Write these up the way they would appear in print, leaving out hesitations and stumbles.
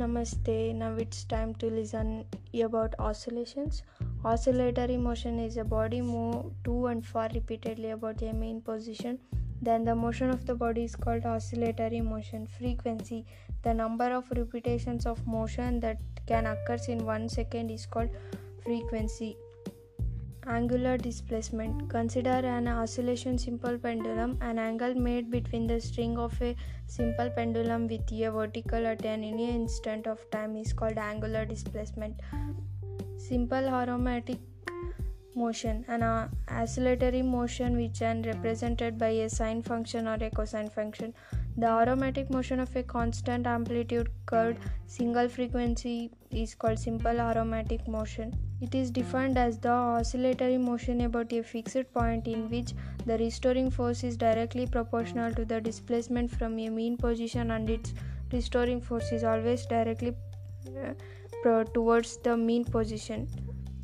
Namaste. Now it's time to listen about oscillations. Oscillatory motion is a body move to and fro repeatedly about a main position. Then the motion of the body is called oscillatory motion. Frequency, the number of repetitions of motion that can occur in 1 second, is called frequency. Angular displacement. Consider an oscillation simple pendulum. An angle made between the string of a simple pendulum with a vertical at an instant of time is called angular displacement. Simple harmonic motion. An oscillatory motion which is represented by a sine function or a cosine function. The harmonic motion of a constant amplitude curved single frequency is called simple harmonic motion. It is defined as the oscillatory motion about a fixed point in which the restoring force is directly proportional to the displacement from a mean position, and its restoring force is always directly towards the mean position.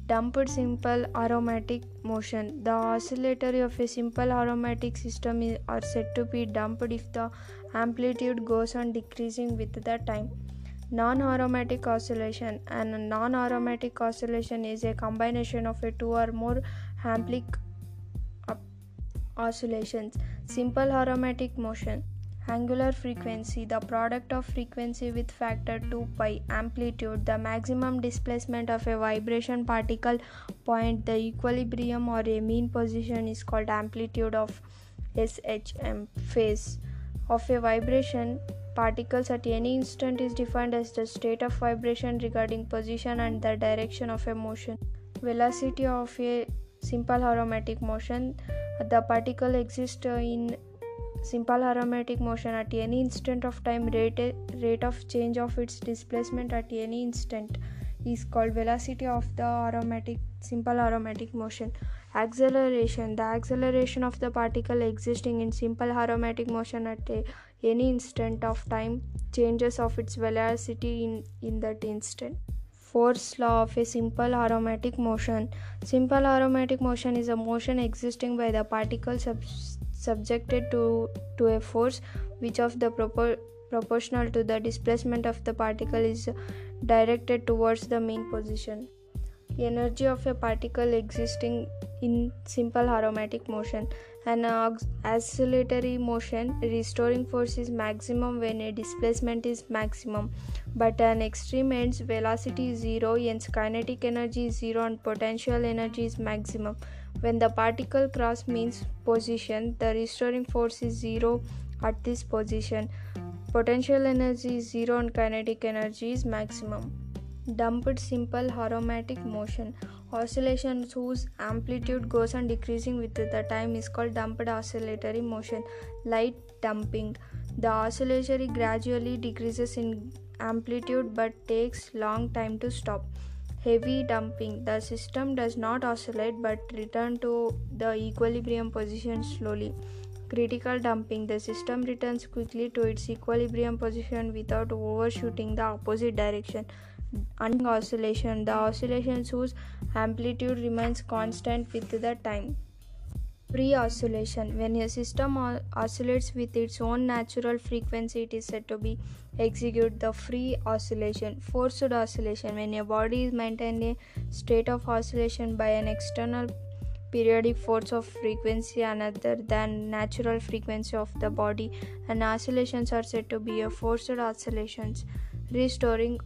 Damped simple harmonic motion. The oscillatory of a simple harmonic system are said to be damped if the amplitude goes on decreasing with the time. Non-harmonic oscillation. And non-harmonic oscillation is a combination of two or more harmonic oscillations. Simple harmonic motion. Angular frequency, the product of frequency with factor 2 pi. Amplitude, the maximum displacement of a vibration particle point, the equilibrium or a mean position, is called amplitude of SHM. Phase of a vibration particles at any instant is defined as the state of vibration regarding position and the direction of a motion. Velocity of a simple harmonic motion, the particle exists in simple harmonic motion at any instant of time. Rate of change of its displacement at any instant is called velocity of the simple harmonic motion. Acceleration, the acceleration of the particle existing in simple harmonic motion at any instant of time changes of its velocity in that instant. Fourth law of a simple harmonic motion. Simple harmonic motion is a motion existing by the particle subjected to a force which of the proportional to the displacement of the particle is directed towards the mean position. Energy of a particle existing in simple harmonic motion. An oscillatory motion, restoring force is maximum when a displacement is maximum, but an extreme ends velocity is zero, hence kinetic energy is zero and potential energy is maximum. When the particle crosses mean position, the restoring force is zero at this position. Potential energy is zero and kinetic energy is maximum. Damped simple harmonic motion. Oscillations whose amplitude goes on decreasing with the time is called damped oscillatory motion. Light damping. The oscillatory gradually decreases in amplitude but takes long time to stop. Heavy damping. The system does not oscillate but return to the equilibrium position slowly. Critical damping. The system returns quickly to its equilibrium position without overshooting the opposite direction. And oscillation. The oscillations whose amplitude remains constant with the time. Pre-oscillation. When a system oscillates with its own natural frequency, it is said to be execute the free oscillation. Forced oscillation. When a body is maintained in a state of oscillation by an external periodic force of frequency another than natural frequency of the body, and oscillations are said to be a forced oscillations. Restoring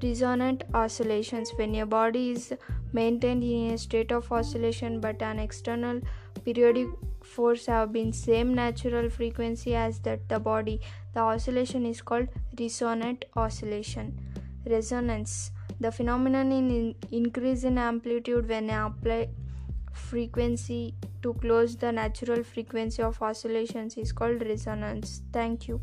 resonant oscillations. When a body is maintained in a state of oscillation but an external periodic force have been same natural frequency as that the body, the oscillation is called resonant oscillation. Resonance, the phenomenon in increase in amplitude when applied frequency to close the natural frequency of oscillations, is called resonance. Thank you.